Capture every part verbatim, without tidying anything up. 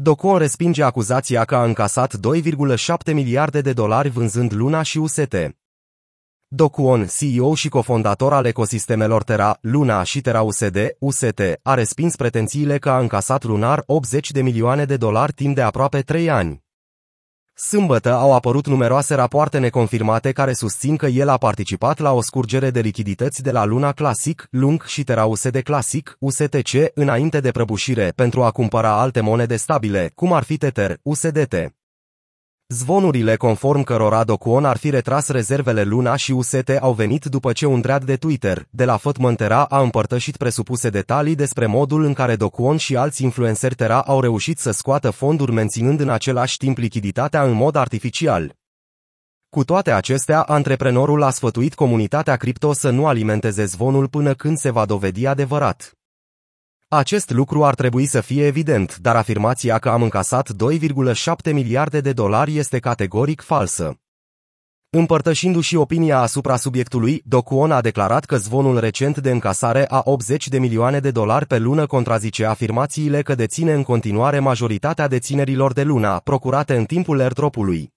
Do Kwon respinge acuzația că a încasat doi virgulă șapte miliarde de dolari vânzând Luna și U S T. Do Kwon, C E O și cofondator al ecosistemelor Terra, Luna și TerraUSD, U S T, a respins pretențiile că a încasat lunar optzeci de milioane de dolari timp de aproape trei ani. Sâmbătă au apărut numeroase rapoarte neconfirmate care susțin că el a participat la o scurgere de lichidități de la Luna Classic, LUNC și TerraUSD Classic, U S T C, înainte de prăbușire pentru a cumpăra alte monede stabile, cum ar fi Tether, U S D T. Zvonurile conform cărora Do Kwon ar fi retras rezervele Luna și U S T au venit după ce un thread de Twitter de la FatMan Terra a împărtășit presupuse detalii despre modul în care Do Kwon și alți influenceri Terra au reușit să scoată fonduri menținând în același timp lichiditatea în mod artificial. Cu toate acestea, antreprenorul a sfătuit comunitatea cripto să nu alimenteze zvonul până când se va dovedi adevărat. Acest lucru ar trebui să fie evident, dar afirmația că am încasat doi virgulă șapte miliarde de dolari este categoric falsă. Împărtășindu-și opinia asupra subiectului, Do Kwon a declarat că zvonul recent de încasare a optzeci de milioane de dolari pe lună contrazice afirmațiile că deține în continuare majoritatea deținerilor de Luna, procurate în timpul airdrop-ului.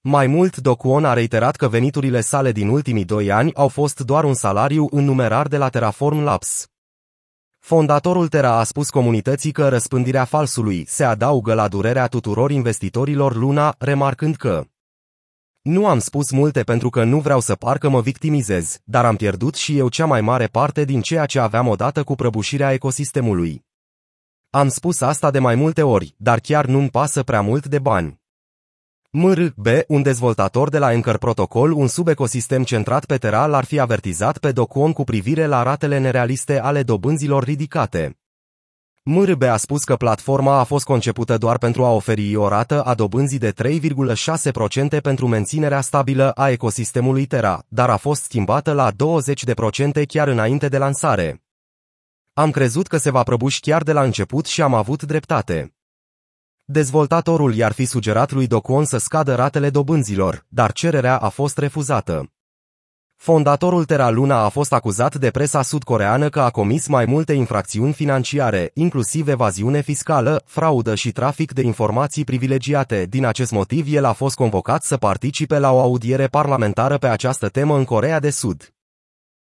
Mai mult, Do Kwon a reiterat că veniturile sale din ultimii doi ani au fost doar un salariu în numerar de la Terraform Labs. Fondatorul Terra a spus comunității că răspândirea falsului se adaugă la durerea tuturor investitorilor Luna, remarcând că nu am spus multe pentru că nu vreau să par că mă victimizez, dar am pierdut și eu cea mai mare parte din ceea ce aveam odată cu prăbușirea ecosistemului. Am spus asta de mai multe ori, dar chiar nu-mi pasă prea mult de bani. M R B, un dezvoltator de la Anchor Protocol, un subecosistem centrat pe Terra, l-ar fi avertizat pe Do Kwon cu privire la ratele nerealiste ale dobânzilor ridicate. M R B a spus că platforma a fost concepută doar pentru a oferi o rată a dobânzii de trei virgulă șase la sută pentru menținerea stabilă a ecosistemului Terra, dar a fost schimbată la douăzeci la sută chiar înainte de lansare. Am crezut că se va prăbuși chiar de la început și am avut dreptate. Dezvoltatorul i-ar fi sugerat lui Do Kwon să scadă ratele dobânzilor, dar cererea a fost refuzată. Fondatorul Terra Luna a fost acuzat de presa sud-coreană că a comis mai multe infracțiuni financiare, inclusiv evaziune fiscală, fraudă și trafic de informații privilegiate. Din acest motiv, el a fost convocat să participe la o audiere parlamentară pe această temă în Coreea de Sud.